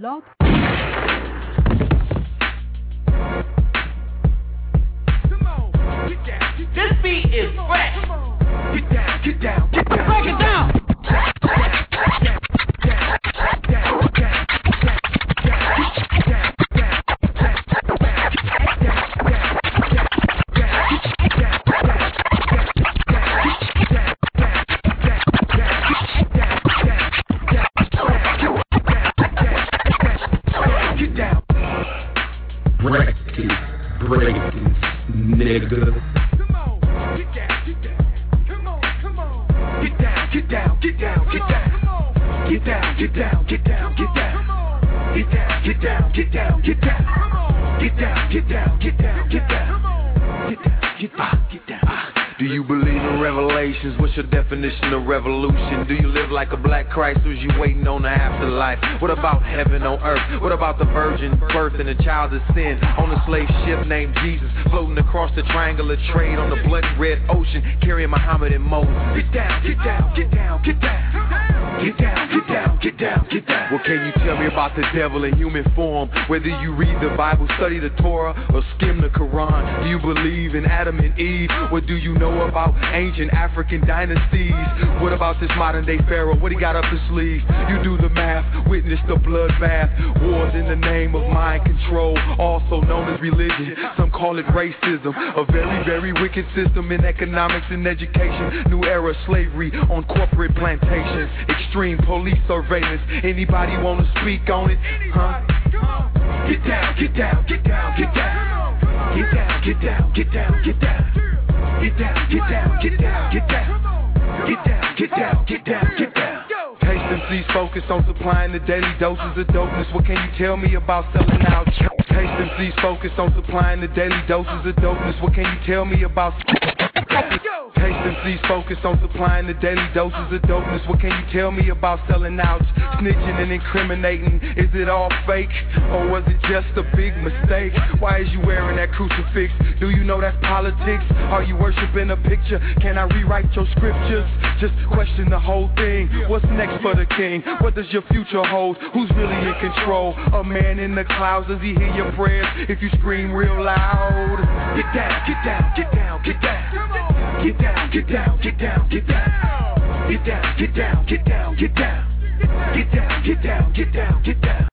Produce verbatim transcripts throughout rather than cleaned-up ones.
Blog Come on, get down, get down. This beat is fresh. Get down, get down, get down. Break it down. Revolution. Do you live like a black Christ, or is you waiting on the afterlife? What about heaven on earth? What about the virgin birth and the child of sin on a slave ship named Jesus, floating across the triangle of trade on the blood red ocean, carrying Muhammad and Moses? Get down, get down, get down, get down, get down, get down, get down, get down. What can you tell me about the devil in human form? Whether you read the Bible, study the Torah, or skim the Quran, do you believe in Adam and Eve? What do you know about ancient African dynasties? What about this modern day pharaoh? What he got up his sleeve? You do the math, witness the bloodbath, wars in the name of mind control, also known as religion. Some call it racism, a very, very wicked system in economics and education. New era slavery on corporate plantations, extreme police surveillance. Anybody wanna speak on it? Huh? Get down, get down, get down, get down, get down, get down, get down, get down, get down, get down, get down, get down. Get down, get down, get down, get down. Patience, please focus on supplying the daily doses of dopeness. What can you tell me about selling out? Patience, please focus on supplying the daily doses of dopeness. What can you tell me about? Patience, please focus on supplying the daily doses of dopeness. What can you tell me about selling out? Snitching and incriminating, is it all fake? Or was it just a big mistake? Why is you wearing that crucifix? Do you know that's politics? Are you worshiping a picture? Can I rewrite your scriptures? Just question the whole thing. What's next for the king? What does your future hold? Who's really in control? A man in the clouds, does he hear your prayers if you scream real loud? Get down, get down, get down, get down. Get down, get down, get down, get down. Get down, get down, get down, get down. Get down, get down, get down, get down.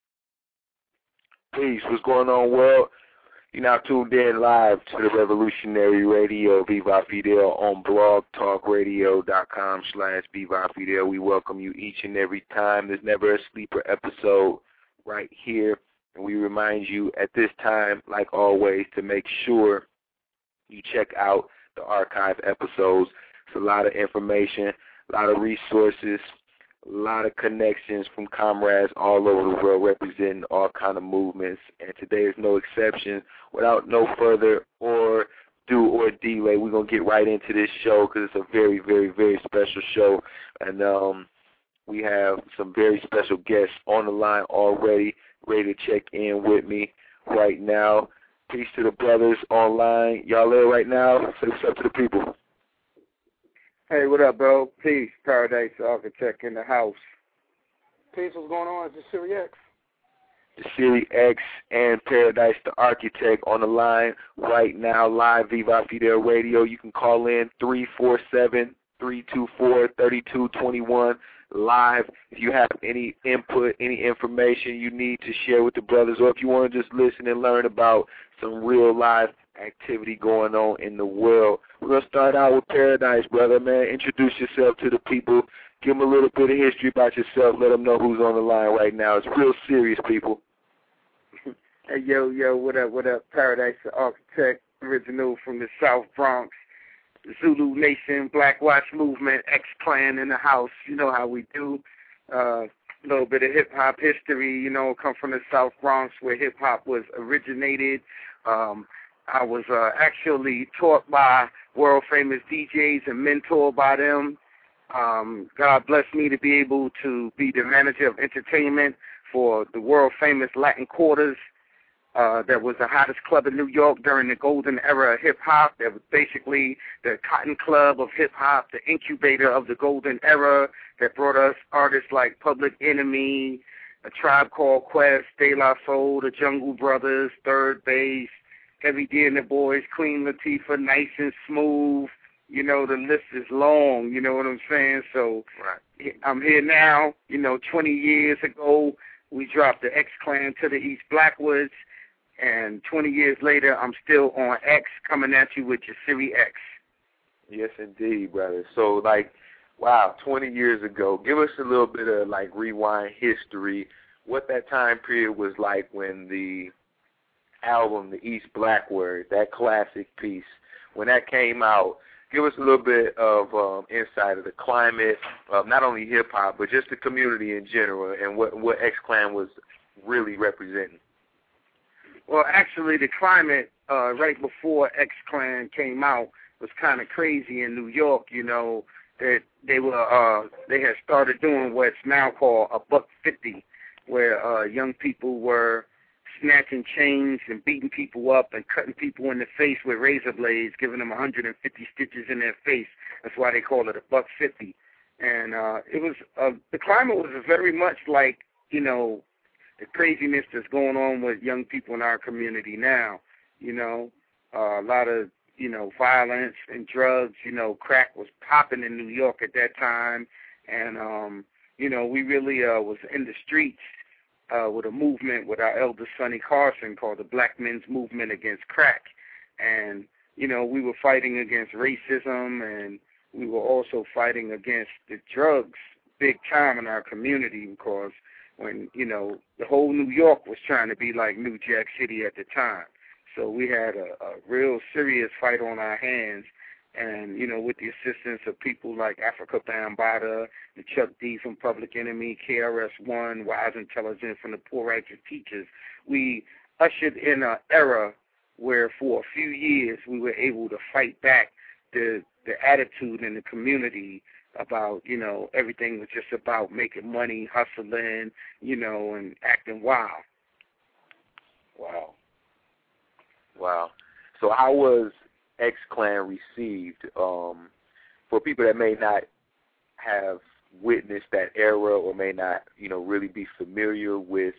Peace, what's going on, world? You're now tuned in live to the Revolutionary Radio, Viva Fidel, on blogtalkradio.com slash Viva Fidel. We welcome you each and every time. There's never a sleeper episode right here. And we remind you at this time, like always, to make sure you check out the archive episodes. It's a lot of information, a lot of resources, a lot of connections from comrades all over the world representing all kind of movements, and today is no exception. Without no further or do or delay, we're going to get right into this show because it's a very, very, very special show, and um, we have some very special guests on the line already ready to check in with me right now. Peace to the brothers online. Y'all there right now? Say what's up to the people. Hey, what up, bro? Peace, Paradise Architect in the house. Peace, what's going on? It's Jasiri X. Jasiri X and Paradise the Architect on the line right now, live Viva Fidel Radio. You can call in three four seven, three two four, three two two one live. If you have any input, any information you need to share with the brothers, or if you want to just listen and learn about some real live activity going on in the world. We're going to start out with Paradise, brother, man. Introduce yourself to the people. Give them a little bit of history about yourself. Let them know who's on the line right now. It's real serious, people. Hey, yo, yo, what up, what up? Paradise the Architect, original from the South Bronx, Zulu Nation, Black Watch Movement, X-Clan in the house. You know how we do. Uh, a little bit of hip-hop history, you know, come from the South Bronx where hip-hop was originated. Um, I was uh, actually taught by world-famous D Js and mentored by them. Um, God blessed me to be able to be the manager of entertainment for the world-famous Latin Quarters. Uh, that was the hottest club in New York during the golden era of hip-hop. That was basically the Cotton Club of hip-hop, the incubator of the golden era that brought us artists like Public Enemy, A Tribe Called Quest, De La Soul, The Jungle Brothers, Third Bass, Heavy D and the Boys, Queen Latifah, Nice and Smooth. You know, the list is long, you know what I'm saying? So right. I'm here now, you know, twenty years ago, we dropped the X-Clan to the East Blackwoods, and twenty years later, I'm still on X, coming at you with Jasiri X. Yes, indeed, brother. So, like, wow, twenty years ago, give us a little bit of, like, rewind history, what that time period was like when the album, The East Blackwoods, that classic piece, when that came out. Give us a little bit of um, insight of the climate of not only hip-hop, but just the community in general and what, what X-Clan was really representing. Well, actually, the climate uh, right before X-Clan came out was kind of crazy in New York, you know, that they were uh, they had started doing what's now called a buck fifty, where uh, young people were snatching chains and beating people up and cutting people in the face with razor blades, giving them one hundred fifty stitches in their face. That's why they call it a buck fifty. And uh, it was uh, the climate was very much like, you know, the craziness that's going on with young people in our community now. You know, uh, a lot of, you know, violence and drugs. You know, crack was popping in New York at that time. And, um, you know, we really uh, was in the streets. Uh, with a movement with our elder Sonny Carson called the Black Men's Movement Against Crack. And, you know, we were fighting against racism, and we were also fighting against the drugs big time in our community, because when, you know, the whole New York was trying to be like New Jack City at the time. So we had a, a real serious fight on our hands. And, you know, with the assistance of people like Africa Bambaataa, and Chuck D from Public Enemy, K R S One, Wise Intelligence from the Poor Righteous Teachers, we ushered in an era where for a few years we were able to fight back the, the attitude in the community about, you know, everything was just about making money, hustling, you know, and acting wild. Wow. Wow. So how was X-Clan received, um, for people that may not have witnessed that era or may not, you know, really be familiar with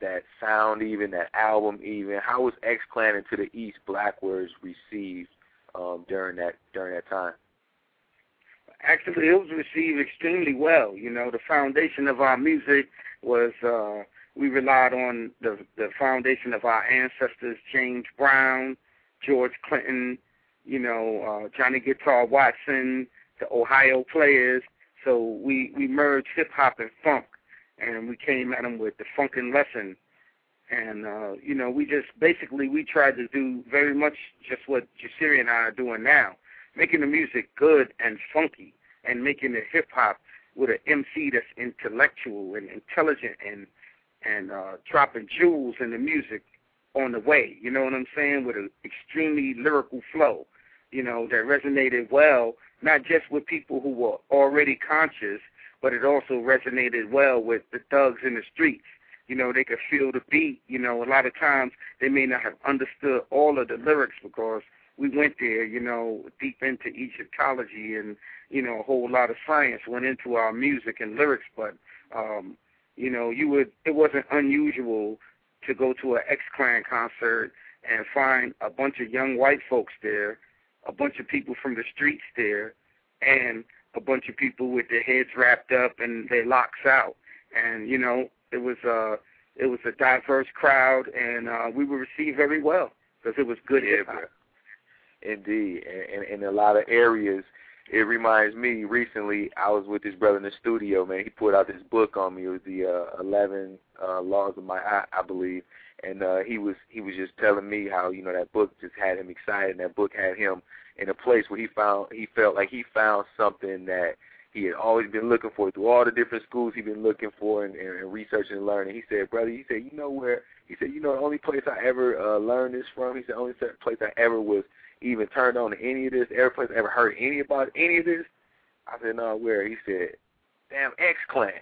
that sound even, that album even? How was X-Clan into the East Blackwoods received um, during that during that time? Actually, it was received extremely well. You know, the foundation of our music was uh, we relied on the, the foundation of our ancestors, James Brown, George Clinton, you know, uh, Johnny Guitar Watson, the Ohio Players. So we, we merged hip-hop and funk, and we came at them with the funkin' lesson. And, uh, you know, we just basically we tried to do very much just what Jasiri and I are doing now, making the music good and funky and making the hip-hop with an M C that's intellectual and intelligent and, and uh, dropping jewels in the music on the way, you know what I'm saying, with an extremely lyrical flow, you know, that resonated well, not just with people who were already conscious, but it also resonated well with the thugs in the streets. You know, they could feel the beat. You know, a lot of times they may not have understood all of the lyrics because we went there, you know, deep into Egyptology and, you know, a whole lot of science went into our music and lyrics. But, um, you know, you would it wasn't unusual to go to an X-Clan concert and find a bunch of young white folks there, a bunch of people from the streets there, and a bunch of people with their heads wrapped up and their locks out. And, you know, it was a, it was a diverse crowd, and uh, we were received very well because it was good hip-hop. Yeah, indeed. And in a lot of areas, it reminds me, recently I was with this brother in the studio, man. He put out this book on me. It was the uh, eleven uh, Laws of My Eye, I believe. And uh, he was he was just telling me how, you know, that book just had him excited, and that book had him in a place where he found he felt like he found something that he had always been looking for through all the different schools he'd been looking for and, and, and researching and learning. He said, brother, he said, you know where? He said, you know, the only place I ever uh, learned this from, he said, the only place I ever was even turned on to any of this, every place I ever heard any about any of this. I said, no, where? He said, damn, X-Clan.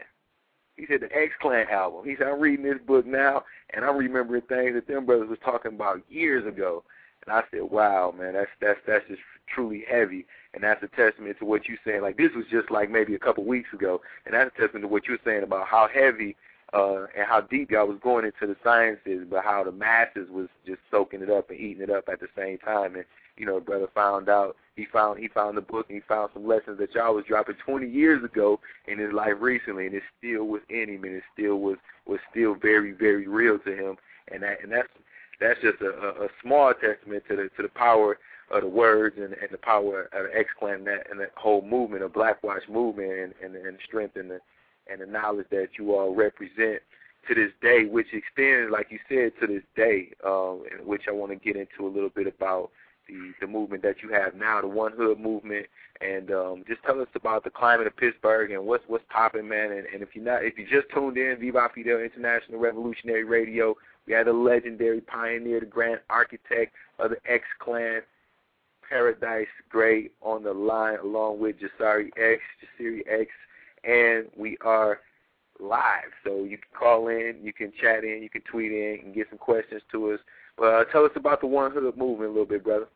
He said, the X-Clan album. He said, I'm reading this book now, and I'm remembering things that them brothers was talking about years ago. And I said, wow, man, that's that's that's just truly heavy. And that's a testament to what you're saying. Like, this was just like maybe a couple weeks ago, and that's a testament to what you're saying about how heavy uh, and how deep y'all was going into the sciences, but how the masses was just soaking it up and eating it up at the same time. And you know, brother found out he found he found the book and he found some lessons that y'all was dropping twenty years ago in his life recently, and it still was in him, and it still was was still very very real to him. And that and that's that's just a, a small testament to the to the power of the words and, and the power of the X-Clan and that and that whole movement, the Black Watch movement, and, and, the, and the strength and the and the knowledge that you all represent to this day, which extends, like you said, to this day, um, which I want to get into a little bit about the, the movement that you have now, the OneHood movement, and um, just tell us about the climate of Pittsburgh and what's what's popping, man. And, and if you're not, if you just tuned in, Viva Fidel International Revolutionary Radio, we had the legendary pioneer, the grand architect of the X-Clan, Paradise Gray, on the line, along with Jasiri X, Jasiri X, and we are live. So you can call in, you can chat in, you can tweet in, and get some questions to us. But uh, tell us about the OneHood movement a little bit, brother.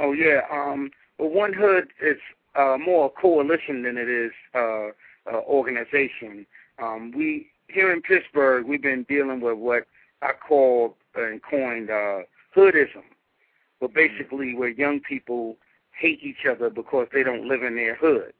Oh yeah, um, well, OneHood is uh, more a coalition than it is uh, uh, organization. Um, we here in Pittsburgh, we've been dealing with what I call and coined uh, Hoodism. But basically where young people hate each other because they don't live in their hood.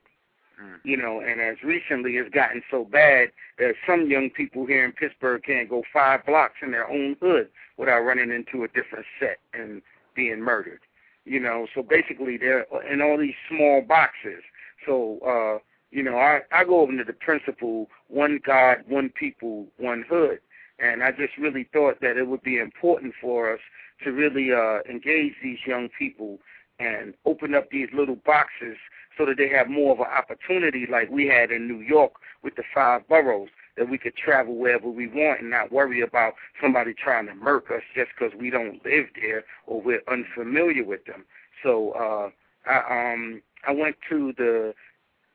Mm. You know, and as recently it's gotten so bad that some young people here in Pittsburgh can't go five blocks in their own hood without running into a different set and being murdered. You know, so basically they're in all these small boxes. So, uh, you know, I, I go over to the principle, one God, one people, one hood. And I just really thought that it would be important for us to really uh, engage these young people and open up these little boxes so that they have more of an opportunity like we had in New York with the five boroughs, that we could travel wherever we want and not worry about somebody trying to murk us just because we don't live there or we're unfamiliar with them. So uh, I, um, I went to the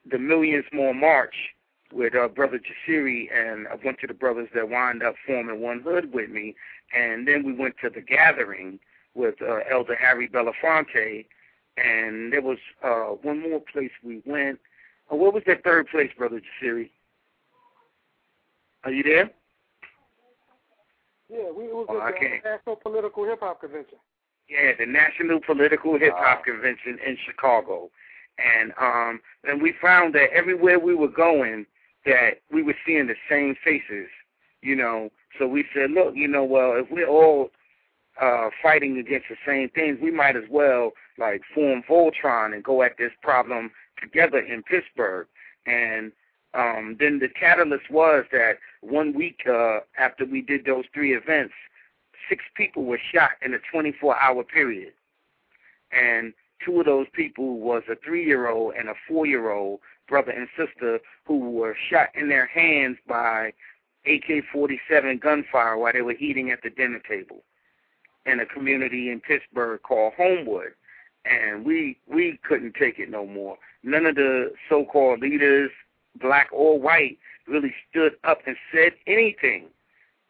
the Millions More March with uh, Brother Jasiri, and I went to the brothers that wind up forming OneHood with me, and then we went to the gathering with uh, Elder Harry Belafonte, and there was uh, one more place we went. Oh, what was that third place, Brother Jasiri? Are you there? Yeah, we, it was oh, at the National Political Hip-Hop Convention. Yeah, the National Political Hip-Hop uh, Convention in Chicago. And um, and we found that everywhere we were going, that we were seeing the same faces, you know. So we said, look, you know, well, if we're all uh, fighting against the same things, we might as well, like, form Voltron and go at this problem together in Pittsburgh. And um, then the catalyst was that one week uh, after we did those three events, six people were shot in a twenty-four hour period. And two of those people was a three-year-old and a four-year-old brother and sister who were shot in their hands by A K forty-seven gunfire while they were eating at the dinner table in a community in Pittsburgh called Homewood. And we we couldn't take it no more. None of the so-called leaders, black or white, really stood up and said anything.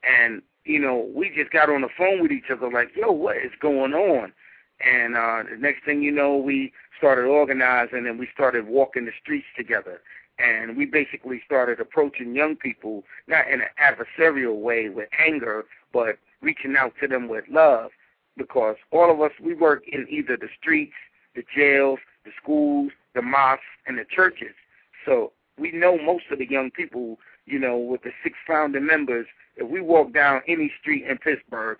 And, you know, we just got on the phone with each other like, yo, what is going on? And uh, the next thing you know, we started organizing and we started walking the streets together. And we basically started approaching young people, not in an adversarial way with anger, but reaching out to them with love. Because all of us, we work in either the streets, the jails, the schools, the mosques, and the churches. So we know most of the young people, you know, with the six founder members, if we walk down any street in Pittsburgh,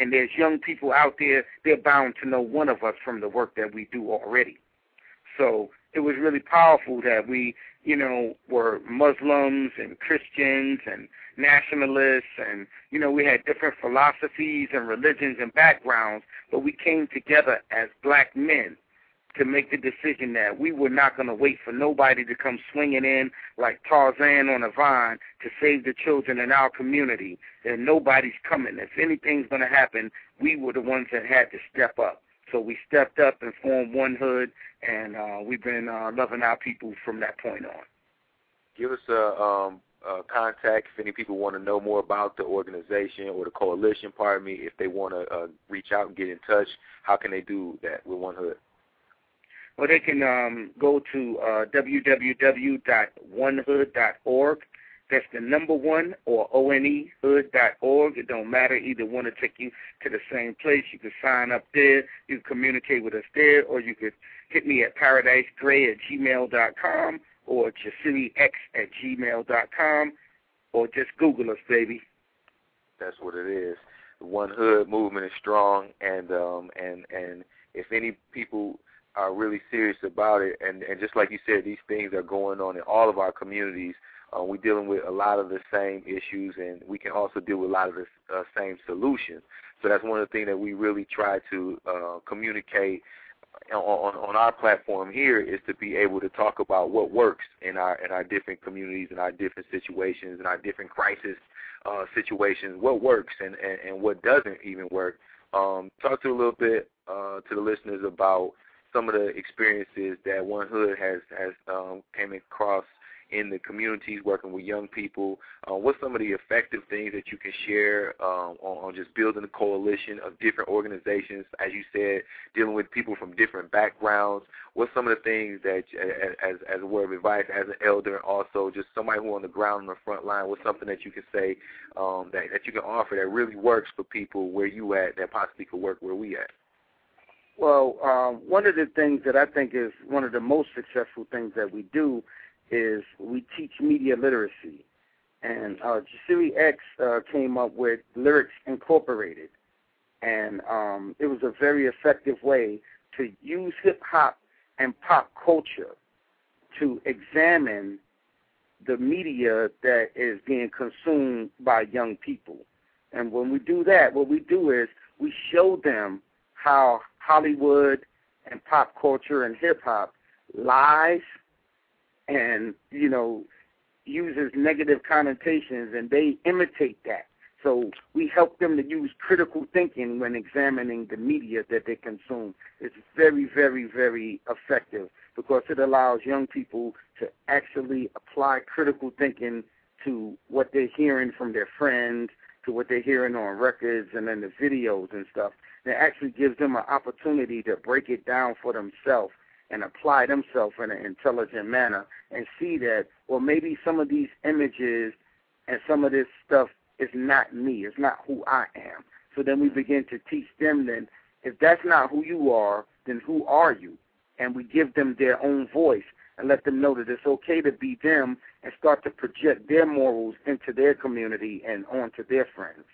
and there's young people out there, they're bound to know one of us from the work that we do already. So it was really powerful that we, you know, were Muslims and Christians and nationalists and, you know, we had different philosophies and religions and backgrounds, but we came together as black men to make the decision that we were not going to wait for nobody to come swinging in like Tarzan on a vine to save the children in our community, and nobody's coming. If anything's going to happen, we were the ones that had to step up. So we stepped up and formed OneHood, and uh, we've been uh, loving our people from that point on. Give us a, um, a contact if any people want to know more about the organization or the coalition, pardon me, if they want to uh, reach out and get in touch. How can they do that with OneHood? Or well, they can um, go to uh, w w w dot one hood dot org That's the number one or O N E hood dot org. It don't matter. Either one will take you to the same place. You can sign up there. You can communicate with us there, or you could hit me at paradise gray at gmail dot com or jasiri x at gmail dot com, or just Google us, baby. That's what it is. The One Hood movement is strong, and um, and and if any people are really serious about it, and, and just like you said, these things are going on in all of our communities. Uh, we're dealing with a lot of the same issues, and we can also deal with a lot of the uh, same solutions. So that's one of the things that we really try to uh, communicate on, on, on our platform here, is to be able to talk about what works in our in our different communities, in our different situations, in our different crisis uh, situations, what works and, and, and what doesn't even work. Um, talk to a little bit uh, to the listeners about some of the experiences that One Hood has, has um, came across in the communities, working with young people. Uh, what's some of the effective things that you can share um, on, on just building a coalition of different organizations, as you said, dealing with people from different backgrounds? What's some of the things that, as, as a word of advice, as an elder, and also just somebody who on the ground, on the front line, what's something that you can say um, that, that you can offer that really works for people where you at, that possibly could work where we at? Well, um, one of the things that I think is one of the most successful things that we do is we teach media literacy. And uh, Jasiri X uh, came up with Lyrics Incorporated. And um, it was a very effective way to use hip-hop and pop culture to examine the media that is being consumed by young people. And when we do that, what we do is we show them how Hollywood and pop culture and hip-hop lies and, you know, uses negative connotations, and they imitate that. So we help them to use critical thinking when examining the media that they consume. It's very, very, very effective because it allows young people to actually apply critical thinking to what they're hearing from their friends, to what they're hearing on records and then the videos and stuff. And it actually gives them an opportunity to break it down for themselves and apply themselves in an intelligent manner and see that, well, maybe some of these images and some of this stuff is not me, it's not who I am. So then we begin to teach them then, if that's not who you are, then who are you? And we give them their own voice and let them know that it's okay to be them and start to project their morals into their community and onto their friends.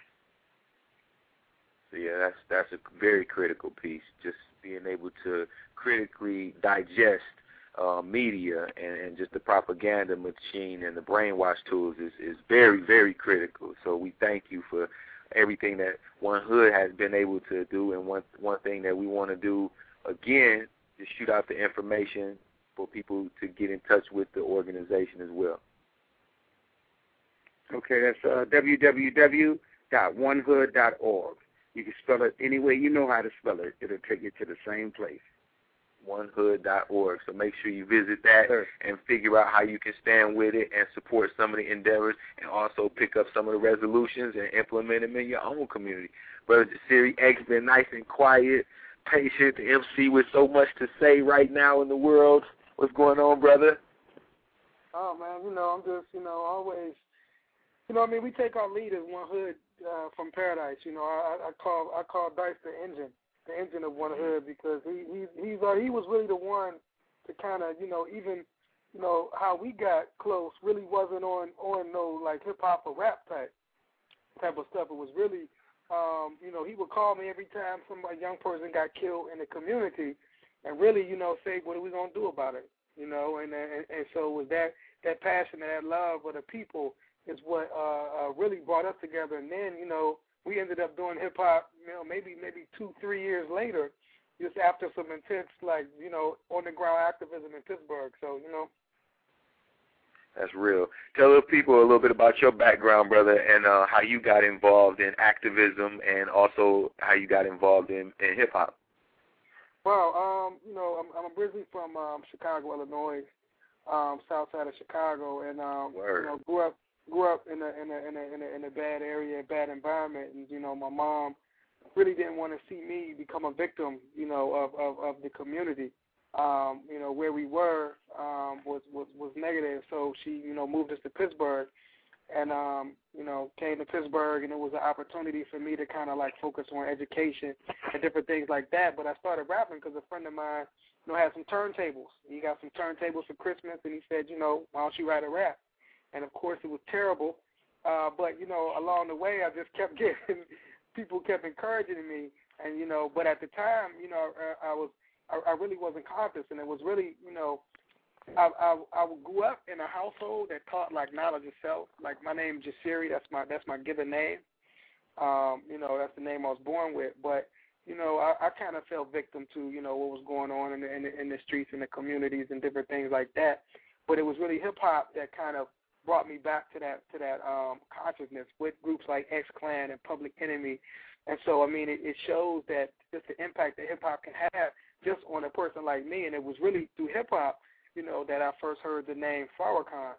So, yeah, that's, that's a very critical piece, just being able to critically digest uh, media and, and just the propaganda machine and the brainwash tools is, is very, very critical. So we thank you for everything that One Hood has been able to do, and one one thing that we want to do, again, is shoot out the information for people to get in touch with the organization as well. Okay, that's uh, w w w dot one hood dot org. You can spell it any way you know how to spell it. It'll take you to the same place. one hood dot org. So make sure you visit that sure. and figure out how you can stand with it and support some of the endeavors, and also pick up some of the resolutions and implement them in your own community. Brother Jasiri X been nice and quiet, patient, the M C with so much to say right now in the world. What's going on, brother? Oh, man, you know, I'm just, you know, always, you know what I mean, we take our lead as One Hood uh, from Paradise. You know, I, I call I call Dice the engine, the engine of One Hood, because he he he's, uh, he was really the one to kind of, you know, even, you know, how we got close really wasn't on, on no, like, hip-hop or rap type type of stuff. It was really, um, you know, he would call me every time some a young person got killed in the community and really, you know, say, what are we going to do about it? You know, and, and, and so it was that, that passion and that love for the people is what uh, uh, really brought us together. And then, you know, we ended up doing hip-hop, you know, maybe maybe two, three years later, just after some intense, like, you know, on-the-ground activism in Pittsburgh. So, you know. That's real. Tell the people a little bit about your background, brother, and uh, how you got involved in activism and also how you got involved in, in hip-hop. Well, um, you know, I'm, I'm originally from um, Chicago, Illinois, um, south side of Chicago, and um, you know, grew up, grew up in a in a, in a in a in a bad area, bad environment, and you know my mom really didn't want to see me become a victim, you know, of, of, of the community. Um, you know where we were um, was was was negative, so she you know moved us to Pittsburgh, and, um, you know, came to Pittsburgh, and it was an opportunity for me to kind of, like, focus on education and different things like that. But I started rapping because a friend of mine, you know, had some turntables. He got some turntables for Christmas, and he said, you know, why don't you write a rap? And, of course, it was terrible. Uh, but, you know, along the way, I just kept getting – people kept encouraging me. And, you know, but at the time, you know, I, I was I, I really wasn't conscious, and it was really, you know, I, I I grew up in a household that taught, like, knowledge of self. Like, my name is Jasiri. That's my, that's my given name. Um, you know, that's the name I was born with. But, you know, I, I kind of fell victim to, you know, what was going on in the, in the, in the streets and the communities and different things like that. But it was really hip-hop that kind of brought me back to that to that um, consciousness with groups like X-Clan and Public Enemy. And so, I mean, it, it shows that just the impact that hip-hop can have just on a person like me. And it was really through hip-hop, you know, that I first heard the name Farrakhan.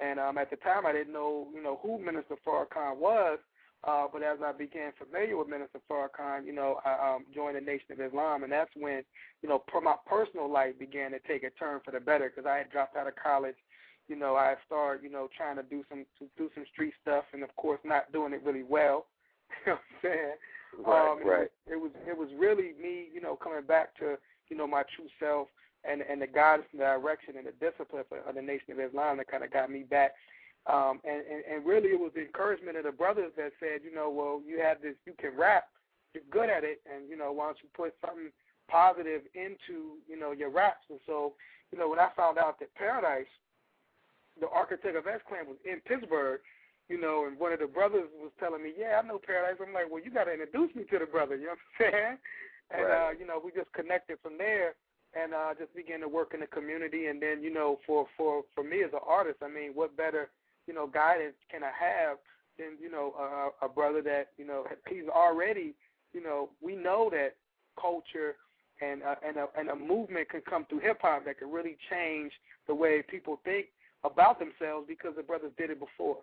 And um, at the time, I didn't know, you know, who Minister Farrakhan was. Uh, but as I became familiar with Minister Farrakhan, you know, I um, joined the Nation of Islam. And that's when, you know, my personal life began to take a turn for the better, because I had dropped out of college. You know, I started, you know, trying to do some to do some street stuff, and of course, not doing it really well. You know what I'm saying? Right, um, right. It was, it was it was really me, you know, coming back to, you know, my true self and and the guidance, and the direction, and the discipline of the Nation of Islam that kind of got me back. Um, and, and and really, it was the encouragement of the brothers that said, you know, well, you have this, you can rap, you're good at it, and, you know, why don't you put something positive into, you know, your raps? And so, you know, when I found out that Paradise, the architect of X-Clan, was in Pittsburgh, you know, and one of the brothers was telling me, yeah, I know Paradise. I'm like, well, you got to introduce me to the brother, you know what I'm saying? And, right. uh, you know, we just connected from there and uh, just began to work in the community. And then, you know, for, for, for me as an artist, I mean, what better, you know, guidance can I have than, you know, uh, a brother that, you know, he's already, you know, we know that culture and, uh, and, a, and a movement can come through hip-hop that can really change the way people think about themselves, because the brothers did it before,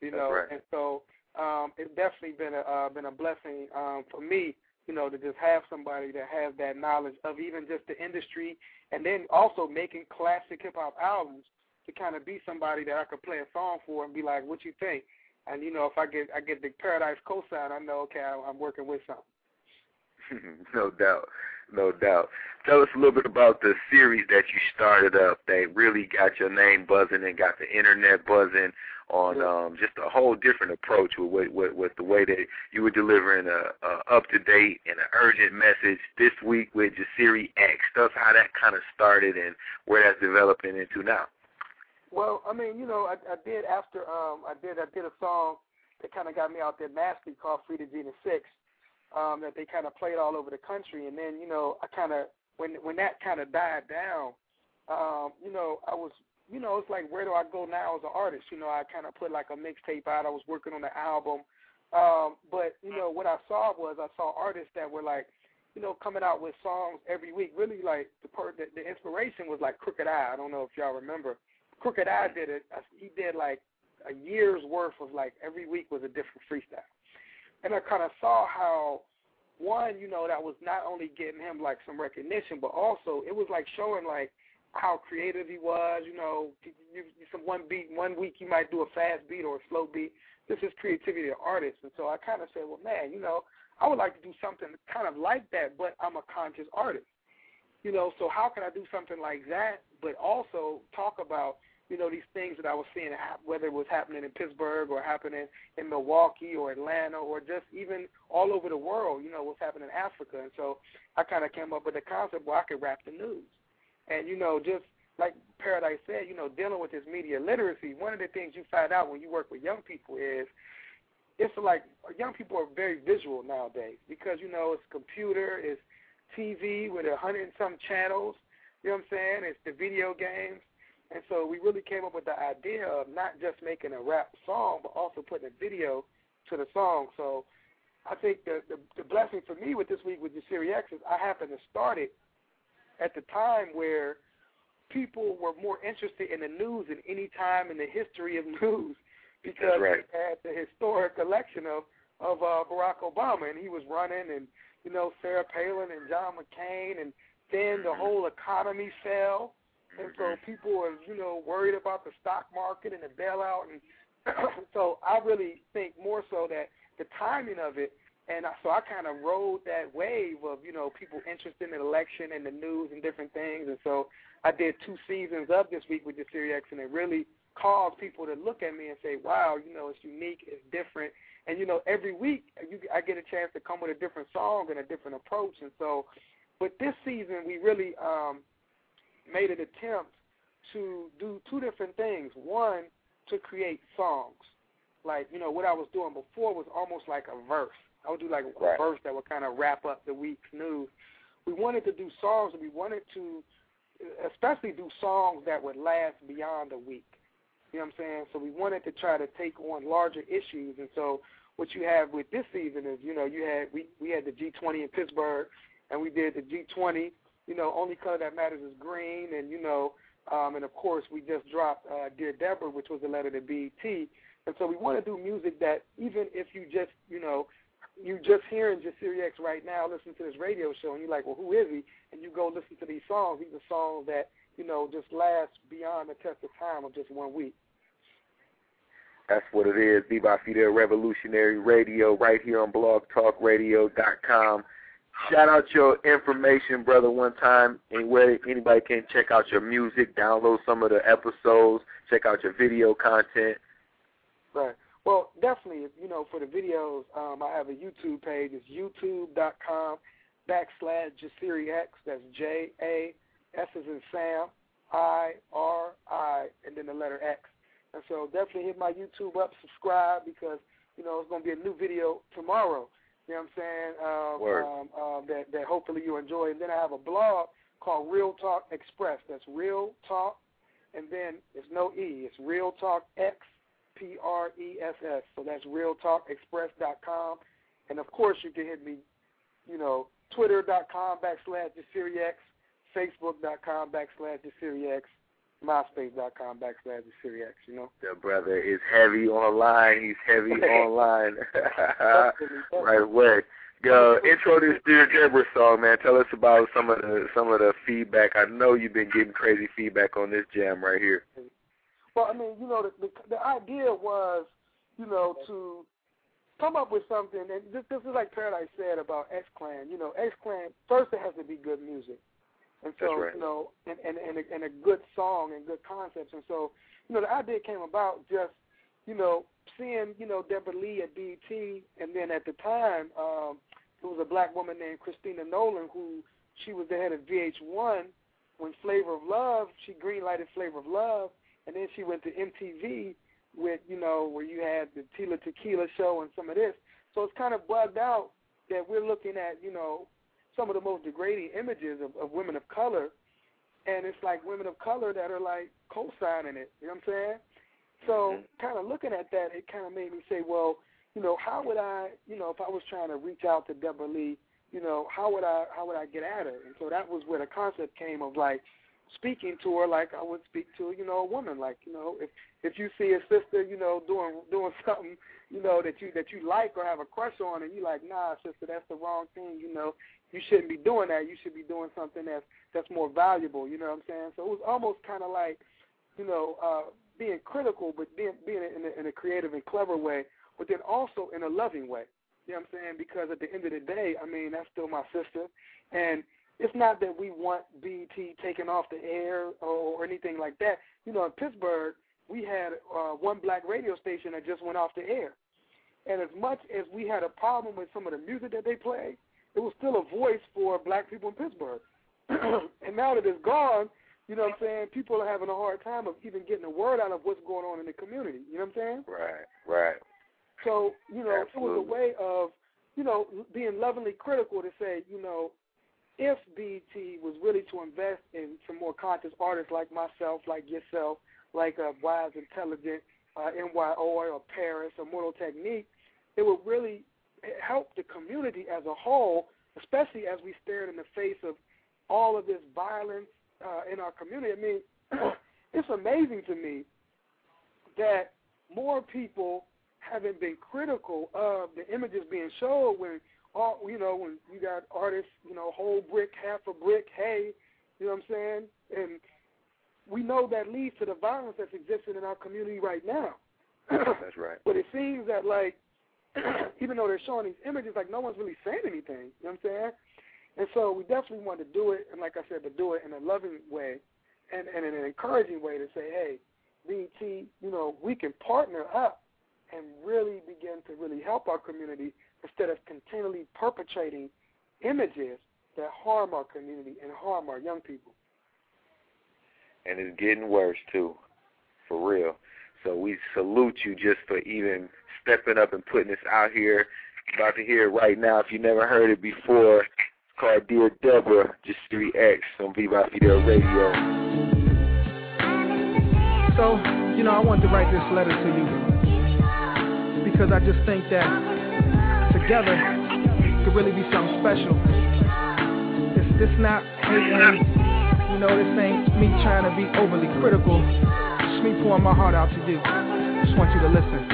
you know. Right. And so um, it's definitely been a uh, been a blessing um, for me, you know, to just have somebody that has that knowledge of even just the industry, and then also making classic hip hop albums, to kind of be somebody that I could play a song for and be like, "What you think?" And you know, if I get I get the Paradise cosign, I know okay, I, I'm working with something. No doubt. No doubt. Tell us a little bit about the series that you started up that really got your name buzzing and got the internet buzzing on um, just a whole different approach with, with, with the way that you were delivering a, a up-to-date and an urgent message. This Week with Jasiri X. Tell us how that kind of started and where that's developing into now. Well, I mean, you know, I, I did after um, I did I did a song that kind of got me out there nasty called Free to Gina Six. Um, that they kind of played all over the country. And then, you know, I kind of, when when that kind of died down, um, you know, I was, you know, it's like, where do I go now as an artist? You know, I kind of put like a mixtape out. I was working on the album. Um, but, you know, what I saw was I saw artists that were like, you know, coming out with songs every week. Really, like, the part that the inspiration was like Crooked Eye. I don't know if y'all remember. Crooked Eye did it. He did like a year's worth of like every week was a different freestyle. And I kind of saw how, one, you know, that was not only getting him, like, some recognition, but also it was, like, showing, like, how creative he was, you know, some one beat, one week he might do a fast beat or a slow beat. This is creativity of artists. And so I kind of said, well, man, you know, I would like to do something kind of like that, but I'm a conscious artist. You know, so how can I do something like that, but also talk about, you know, these things that I was seeing, whether it was happening in Pittsburgh or happening in Milwaukee or Atlanta or just even all over the world, you know, what's happening in Africa. And so I kind of came up with the concept where I could rap the news. And, you know, just like Paradise said, you know, dealing with this media literacy, one of the things you find out when you work with young people is it's like young people are very visual nowadays because, you know, it's computer, it's T V with a hundred and some channels, you know what I'm saying? It's the video games. And so we really came up with the idea of not just making a rap song, but also putting a video to the song. So I think the, the, the blessing for me with This Week with Jasiri X is I happened to start it at the time where people were more interested in the news than any time in the history of news, because right. they had the historic election of, of uh, Barack Obama, and he was running, and, you know, Sarah Palin and John McCain, and then the whole economy fell. And so people are, you know, worried about the stock market and the bailout and So I really think more so that the timing of it, and so I kind of rode that wave of, you know, people interested in the election and the news and different things. And so I did two seasons of This Week with Jasiri X, and it really caused people to look at me and say, wow, you know, it's unique, it's different. And, you know, every week you, I get a chance to come with a different song and a different approach. And so with this season, we really um, made an attempt to do two different things. One, to create songs. Like, you know, what I was doing before was almost like a verse. I would do like a right. verse that would kind of wrap up the week's news. We wanted to do songs, and we wanted to especially do songs that would last beyond a week. You know what I'm saying? So we wanted to try to take on larger issues. And so what you have with this season is, you know, you had we, we had the G twenty in Pittsburgh, and we did the G twenty, you know, Only Color That Matters is Green, and, you know, um, and, of course, we just dropped uh, Dear Deborah, which was a letter to B E T. And so we want to do music that even if you just, you know, you just hearing Jasiri X right now, listening to this radio show, and you're like, well, who is he? And you go listen to these songs. These are songs that, you know, just last beyond the test of time of just one week. That's what it is. Viva Fidel Revolutionary Radio right here on blog talk radio dot com. Shout out your information, brother, one time. Anywhere anybody can check out your music, download some of the episodes, check out your video content. Right. Well, definitely, you know, for the videos, um, I have a YouTube page. It's youtube.com backslash Jasiri X. That's J A S as in Sam, I R I, and then the letter X. And so definitely hit my YouTube up, subscribe, because, you know, it's going to be a new video tomorrow. You know what I'm saying? Um, um, um, that, that hopefully you enjoy. And then I have a blog called Real Talk Express. That's Real Talk, and then it's no E. It's Real Talk X. P R E S S. So that's real talk express dot com. And, of course, you can hit me, you know, twitter.com backslash Jasiri X, facebook.com backslash Jasiri X, myspace.com backslash Jasiri X, you know. The brother is heavy online. He's heavy online. Right away. Yo, intro this Dear Deborah song, man. Tell us about some of the some of the feedback. I know you've been getting crazy feedback on this jam right here. Well, I mean, you know, the, the the idea was, you know, to come up with something, and this, this is like Paradise said about X-Clan. You know, X-Clan, first it has to be good music, and so, right. you know, and, and, and, a, and a good song and good concepts. And so, you know, the idea came about just, you know, seeing, you know, Debra Lee at B E T, and then at the time, um, there was a black woman named Christina Nolan who, she was the head of V H one when Flavor of Love, she greenlighted Flavor of Love. And then she went to M T V with, you know, where you had the Tila Tequila show and some of this. So it's kind of bugged out that we're looking at, you know, some of the most degrading images of, of women of color. And it's like women of color that are, like, co-signing it. You know what I'm saying? So mm-hmm. kind of looking at that, it kind of made me say, well, you know, how would I, you know, if I was trying to reach out to Debra Lee, you know, how would I, how would I get at her? And so that was where the concept came of, like, speaking to her like I would speak to, you know, a woman. Like, you know, if if you see a sister, you know, doing doing something, you know, that you that you like or have a crush on, and you like, nah, sister, that's the wrong thing, you know. You shouldn't be doing that. You should be doing something that's, that's more valuable, you know what I'm saying? So it was almost kind of like, you know, uh, being critical, but being, being in a, in a creative and clever way, but then also in a loving way, you know what I'm saying? Because at the end of the day, I mean, that's still my sister, and it's not that we want B E T taken off the air or, or anything like that. You know, in Pittsburgh, we had uh, one black radio station that just went off the air. And as much as we had a problem with some of the music that they played, it was still a voice for black people in Pittsburgh. And now that it's gone, you know what I'm saying, people are having a hard time of even getting the word out of what's going on in the community. You know what I'm saying? Right, right. So, you know, Absolutely. It was a way of, you know, being lovingly critical to say, you know, if B E T was really to invest in some more conscious artists like myself, like yourself, like uh, Wise Intelligent, uh, N Y O or Paris or Mortal Technique, it would really help the community as a whole, especially as we stared in the face of all of this violence uh, in our community. I mean, it's amazing to me that more people haven't been critical of the images being showed when All, you know, when you got artists, you know, whole brick, half a brick, hey, you know what I'm saying? And we know that leads to the violence that's existing in our community right now. That's right. But it seems that, like, even though they're showing these images, like, no one's really saying anything. You know what I'm saying? And so we definitely wanted to do it, and like I said, but do it in a loving way and, and in an encouraging way to say, hey, B E T, you know, we can partner up and really begin to really help our community instead of continually perpetrating images that harm our community and harm our young people. And it's getting worse, too, for real. So we salute you just for even stepping up and putting this out here. You're about to hear it right now. If you never heard it before, it's called Dear Deborah, Jasiri X on Viva Fidel Radio. So, you know, I wanted to write this letter to you because I just think that together could really be something special. It's, it's not hate. You know, this ain't me trying to be overly critical. It's me pouring my heart out to you. Just want you to listen.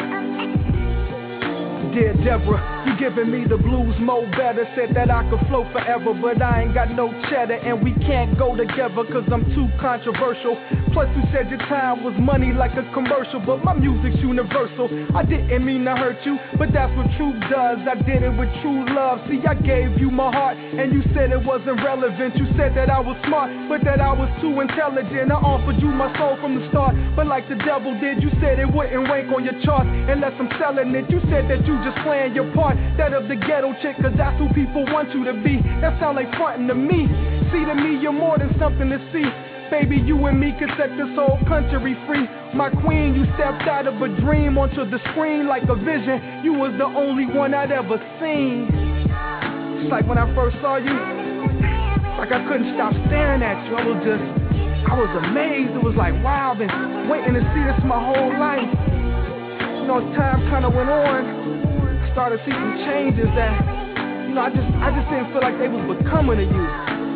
Dear Deborah, you giving me the blues mo better. Said that I could flow forever, but I ain't got no cheddar. And we can't go together cause I'm too controversial. Plus you said your time was money like a commercial. But my music's universal. I didn't mean to hurt you, but that's what truth does. I did it with true love. See, I gave you my heart, and you said it wasn't relevant. You said that I was smart, but that I was too intelligent. I offered you my soul from the start, but like the devil did, you said it wouldn't rank on your chart unless I'm selling it. You said that you just playing your part, that of the ghetto chick, cause that's who people want you to be. That sound like frontin' to me. See, to me, you're more than something to see. Baby, you and me could set this whole country free. My queen, you stepped out of a dream onto the screen like a vision. You was the only one I'd ever seen. It's like when I first saw you, it's like I couldn't stop staring at you. I was just, I was amazed. It was like, wow, I've been waiting to see this my whole life. You know, as time kind of went on, I started to see some changes that, you know, I just, I just didn't feel like they was becoming of you.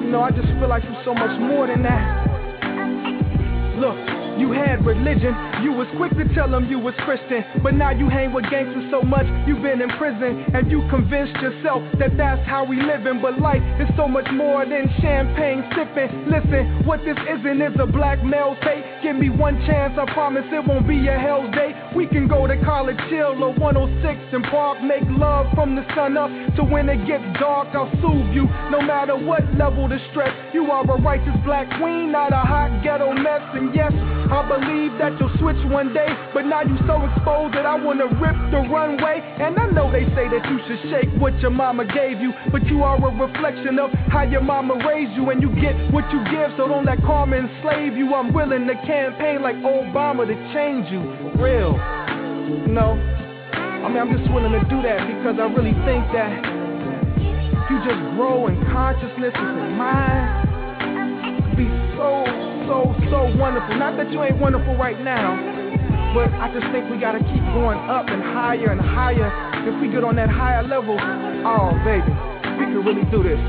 You know, I just feel like you're so much more than that. Look, you had religion, you was quick to tell them you was Christian, but now you hang with gangsters so much, you've been in prison, and you convinced yourself that that's how we living, but life is so much more than champagne sipping. Listen, what this isn't is a black male's fate. Give me one chance, I promise it won't be a hell's day. We can go to College Hill or one oh six and Park, make love from the sun up to when it gets dark. I'll soothe you, no matter what level the stress. You are a righteous black queen, not a hot ghetto mess, and yes, I believe that you'll switch one day, but now you so exposed that I wanna rip the runway. And I know they say that you should shake what your mama gave you, but you are a reflection of how your mama raised you, and you get what you give, so don't let karma enslave you. I'm willing to campaign like Obama to change you, for real. You know, I mean, I'm just willing to do that because I really think that if you just grow in consciousness and in mind, be so, so, so wonderful. Not that you ain't wonderful right now, but I just think we gotta keep going up and higher and higher. If we get on that higher level, oh baby, we can really do this.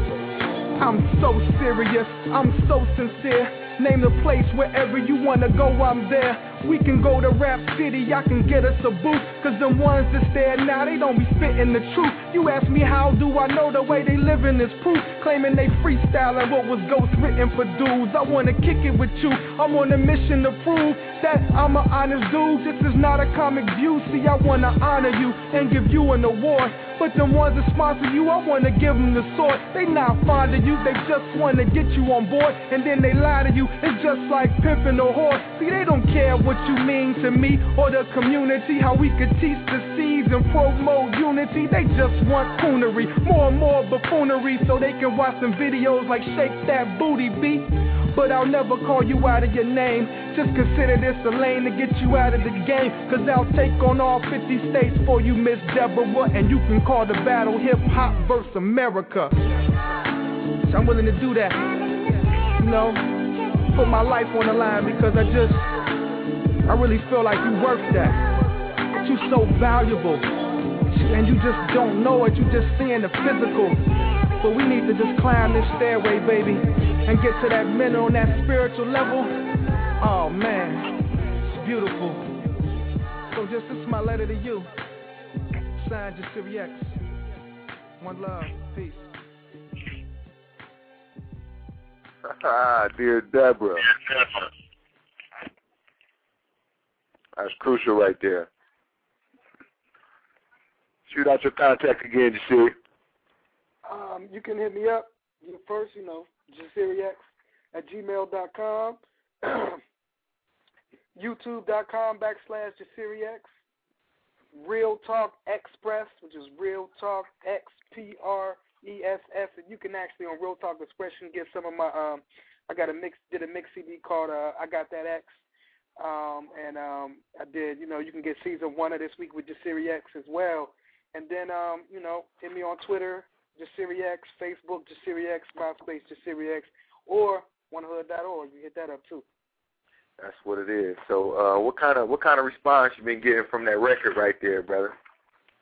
I'm so serious, I'm so sincere. Name the place wherever you wanna go, I'm there. We can go to Rap City, I can get us a booth, cause them ones that's there now, they don't be spitting the truth. You ask me how do I know the way they living is proof, claiming they freestyling what was ghost written for dudes. I wanna kick it with you, I'm on a mission to prove that I'm an honest dude. This is not a comic view, see I wanna honor you and give you an award, but them ones that sponsor you, I wanna give them the sword. They not fond of you, they just wanna get you on board, and then they lie to you. It's just like pimping a whore, see they don't care what what you mean to me or the community, how we could teach the seeds and promote unity. They just want coonery, more and more buffoonery, so they can watch some videos like Shake That Booty Beat. But I'll never call you out of your name. Just consider this a lane to get you out of the game, cause I'll take on all fifty states for you, Miss Deborah, and you can call the battle hip-hop versus America. So I'm willing to do that, you know, put my life on the line, because I just I really feel like you worth that. That you're so valuable, and you just don't know it. You just seeing the physical. But we need to just climb this stairway, baby, and get to that mental and that spiritual level. Oh man, it's beautiful. So just this is my letter to you. Signed, Jasiri X. One love, peace. Ah, Dear Deborah. That's crucial right there. Shoot out your contact again, Jasiri. Um, you can hit me up. You first, you know, Jasiri X at gmail dot com, youtube dot com backslash Jasiri X, Real Talk Express, which is Real Talk X P R E S S. And you can actually on Real Talk Express get some of my um. I got a mix, did a mix C D called uh, I Got That X, um, and um, I did. You know, you can get season one of This Week with Jasiri X as well. And then um, you know, hit me on Twitter, Jasiri X, Facebook, Jasiri X, MySpace, Jasiri X, or one hood dot org. You hit that up too. That's what it is. So, uh, what kind of what kind of response you been getting from that record right there, brother?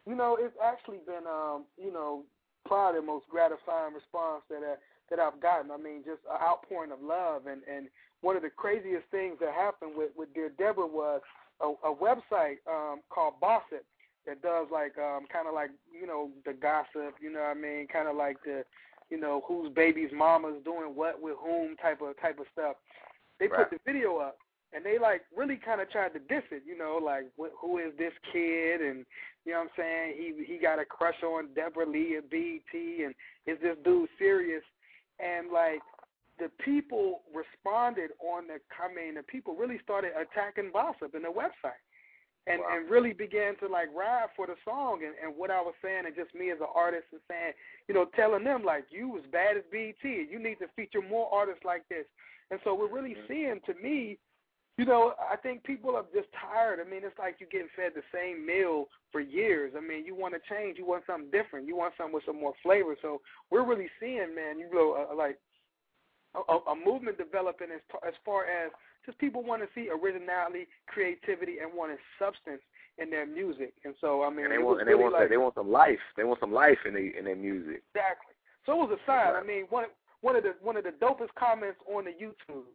You know, it's actually been um, you know, probably the most gratifying response that I, that I've gotten. I mean, just an outpouring of love. And, and one of the craziest things that happened with, with Dear Deborah was a, a website um, called Bossit that does like um, kind of like, you know, the gossip. You know what I mean? Kind of like the, you know, whose baby's mama's doing what with whom type of type of stuff. They right. put the video up, and they, like, really kind of tried to diss it, you know, like, wh- who is this kid? And, you know what I'm saying, he he got a crush on Debra Lee at B E T, and is this dude serious? And, like, the people responded on the, I mean, the people really started attacking Bossip and the website and, wow. and really began to, like, ride for the song and, and what I was saying and just me as an artist and saying, you know, telling them, like, you as bad as B E T, you need to feature more artists like this. And so we're really seeing, to me, you know, I think people are just tired. I mean, it's like you're getting fed the same meal for years. I mean, you want to change. You want something different. You want something with some more flavor. So we're really seeing, man, you know, uh, like a, a movement developing as, as far as just people want to see originality, creativity, and wanting substance in their music. And so, I mean, and they want, and they, really want like, they want some life. They want some life in, the, in their music. Exactly. So it was a sign. Right. I mean, one. One of the one of the dopest comments on the YouTube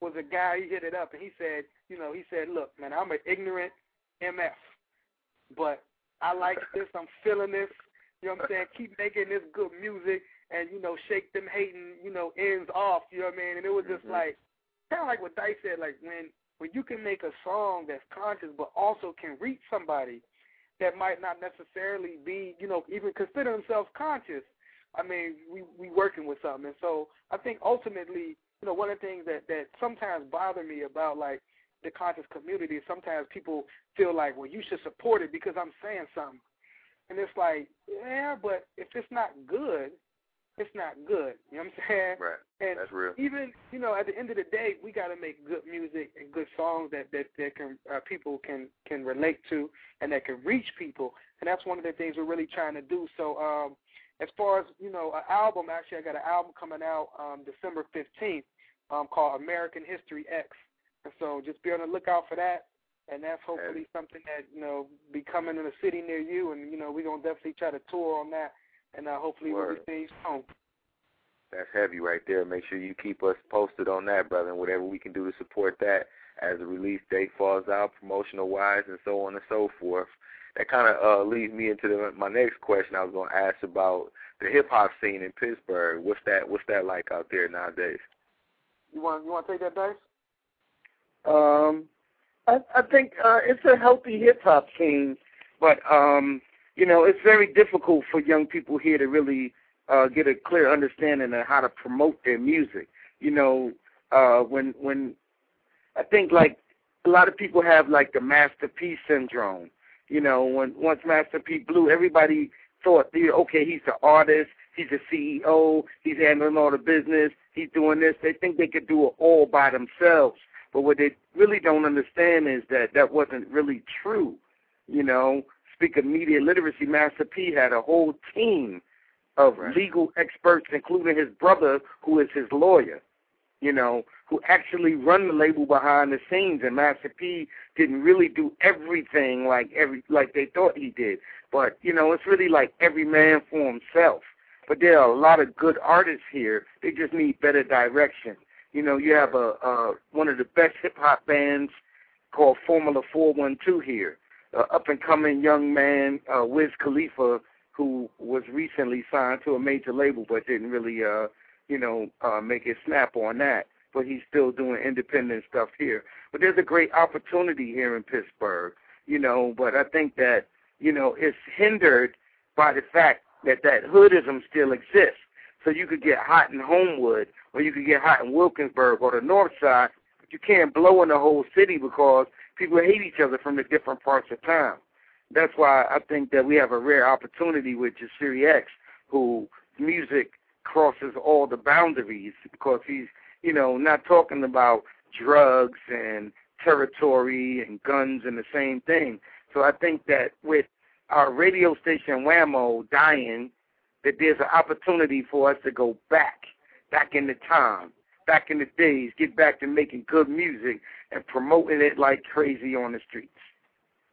was a guy. He hit it up and he said, you know, he said, look, man, I'm an ignorant M F, but I like this. I'm feeling this. You know what I'm saying? Keep making this good music and, you know, shake them hating, you know, ends off. You know what I mean? And it was just mm-hmm. like kind of like what Dice said, like when when you can make a song that's conscious but also can reach somebody that might not necessarily be, you know, even consider themselves conscious. I mean, we we working with something. And so I think ultimately, you know, one of the things that, that sometimes bother me about, like, the conscious community is sometimes people feel like, well, you should support it because I'm saying something. And it's like, yeah, but if it's not good, it's not good. You know what I'm saying? Right. And that's real. Even, you know, at the end of the day, we got to make good music and good songs that, that, that can uh, people can, can relate to and that can reach people. And that's one of the things we're really trying to do. So, um, as far as, you know, an album, actually I got an album coming out um, December fifteenth um, called American History X. And so just be on the lookout for that. And that's hopefully something that, you know, be coming in a city near you. And, you know, we're going to definitely try to tour on that. And uh, hopefully Word. We'll be seeing you soon. That's heavy right there. Make sure you keep us posted on that, brother, and whatever we can do to support that as the release date falls out, promotional-wise, and so on and so forth. That kind of uh, leads me into the, my next question. I was going to ask about the hip hop scene in Pittsburgh. What's that? What's that like out there nowadays? You want you want to take that, Dice? Um, I, I think uh, it's a healthy hip hop scene, but um, you know, it's very difficult for young people here to really uh, get a clear understanding of how to promote their music. You know, uh, when when I think like a lot of people have like the Master P syndrome. You know, when once Master P blew, everybody thought, okay, he's the artist, he's the C E O, he's handling all the business, he's doing this. They think they could do it all by themselves. But what they really don't understand is that that wasn't really true. You know, speak of media literacy, Master P had a whole team of right. legal experts, including his brother, who is his lawyer, you know, who actually run the label behind the scenes, and Master P didn't really do everything like every like they thought he did. But, you know, it's really like every man for himself. But there are a lot of good artists here. They just need better direction. You know, you have a, a one of the best hip-hop bands called Formula four one two here, an up-and-coming young man, uh, Wiz Khalifa, who was recently signed to a major label but didn't really, uh, you know, uh, make it snap on that. But he's still doing independent stuff here. But there's a great opportunity here in Pittsburgh, you know, but I think that, you know, it's hindered by the fact that that hoodism still exists. So you could get hot in Homewood, or you could get hot in Wilkinsburg or the North Side, but you can't blow in the whole city because people hate each other from the different parts of town. That's why I think that we have a rare opportunity with Jasiri X, who music crosses all the boundaries, because he's, you know, not talking about drugs and territory and guns and the same thing. So I think that with our radio station WAMO dying, that there's an opportunity for us to go back, back in the time, back in the days, get back to making good music and promoting it like crazy on the streets.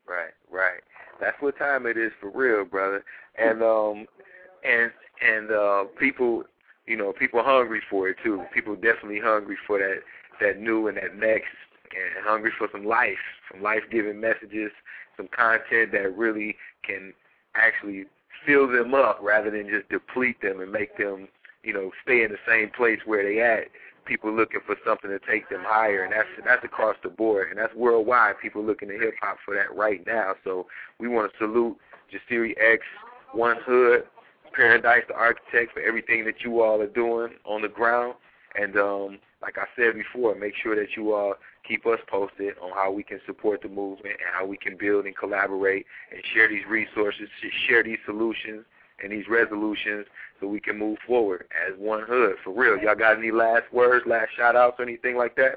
Right, right. That's what time it is for real, brother. And um, and and uh, people, you know, people hungry for it too. People definitely hungry for that, that new and that next, and hungry for some life, some life-giving messages, some content that really can actually fill them up rather than just deplete them and make them, you know, stay in the same place where they at. People looking for something to take them higher, and that's that's across the board, and that's worldwide. People looking to hip hop for that right now. So we want to salute Jasiri X, OneHood, Paradise, the Architect, for everything that you all are doing on the ground. And um, like I said before, make sure that you all keep us posted on how we can support the movement and how we can build and collaborate and share these resources, share these solutions and these resolutions so we can move forward as one hood, for real. Y'all got any last words, last shout-outs or anything like that?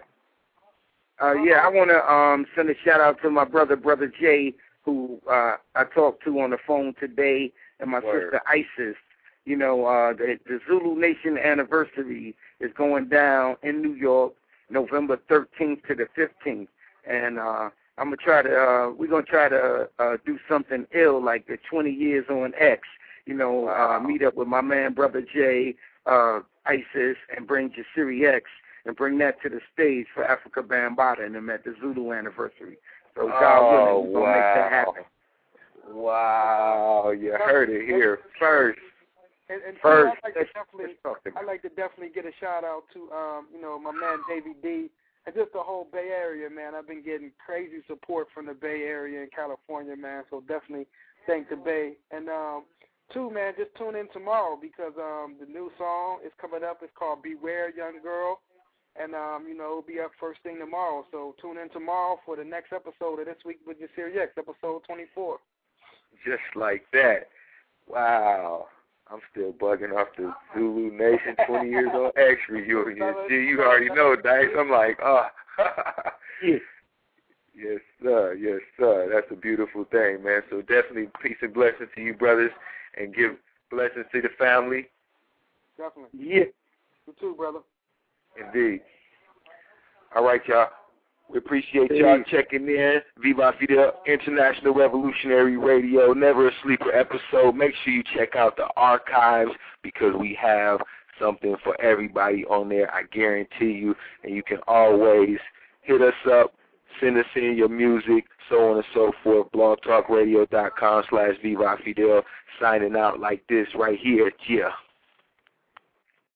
Uh, yeah, I want to um, send a shout-out to my brother, Brother Jay, who uh, I talked to on the phone today, and my Word. sister Isis. You know, uh, the, the Zulu Nation anniversary is going down in New York, November thirteenth to the fifteenth. And uh, I'm going to try to, uh, we're going to try to uh, do something ill like the twenty years on X. You know, uh, meet up with my man, Brother Jay, uh, Isis, and bring Jasiri X and bring that to the stage for Africa Bambaataa and them at the Zulu anniversary. So God willing, we're going to make that happen. Wow, you heard it here first. And, and first, I'd like, to definitely, I'd like to definitely get a shout out to, um, you know, my man, Davey D, and just the whole Bay Area, man. I've been getting crazy support from the Bay Area and California, man, so definitely thank the Bay. And, um, Two, man, just tune in tomorrow because um, the new song is coming up. It's called Beware, Young Girl, and, um, you know, it'll be up first thing tomorrow. So tune in tomorrow for the next episode of This Week with Jasiri X, episode twenty-four. Just like that. Wow. I'm still bugging off the Zulu Nation twenty years old X reunion. You already know, Dice. I'm like, oh. Yes, sir. Yes, sir. That's a beautiful thing, man. So definitely peace and blessings to you, brothers. And give blessings to the family. Definitely. Yeah. You too, brother. Indeed. All right, y'all. We appreciate y'all checking in. Viva Fidel, International Revolutionary Radio, Never a Sleeper episode. Make sure you check out the archives because we have something for everybody on there, I guarantee you. And you can always hit us up, send us in your music, so on and so forth. blog talk radio dot com slash Viva Fidel, signing out like this right here. Yeah.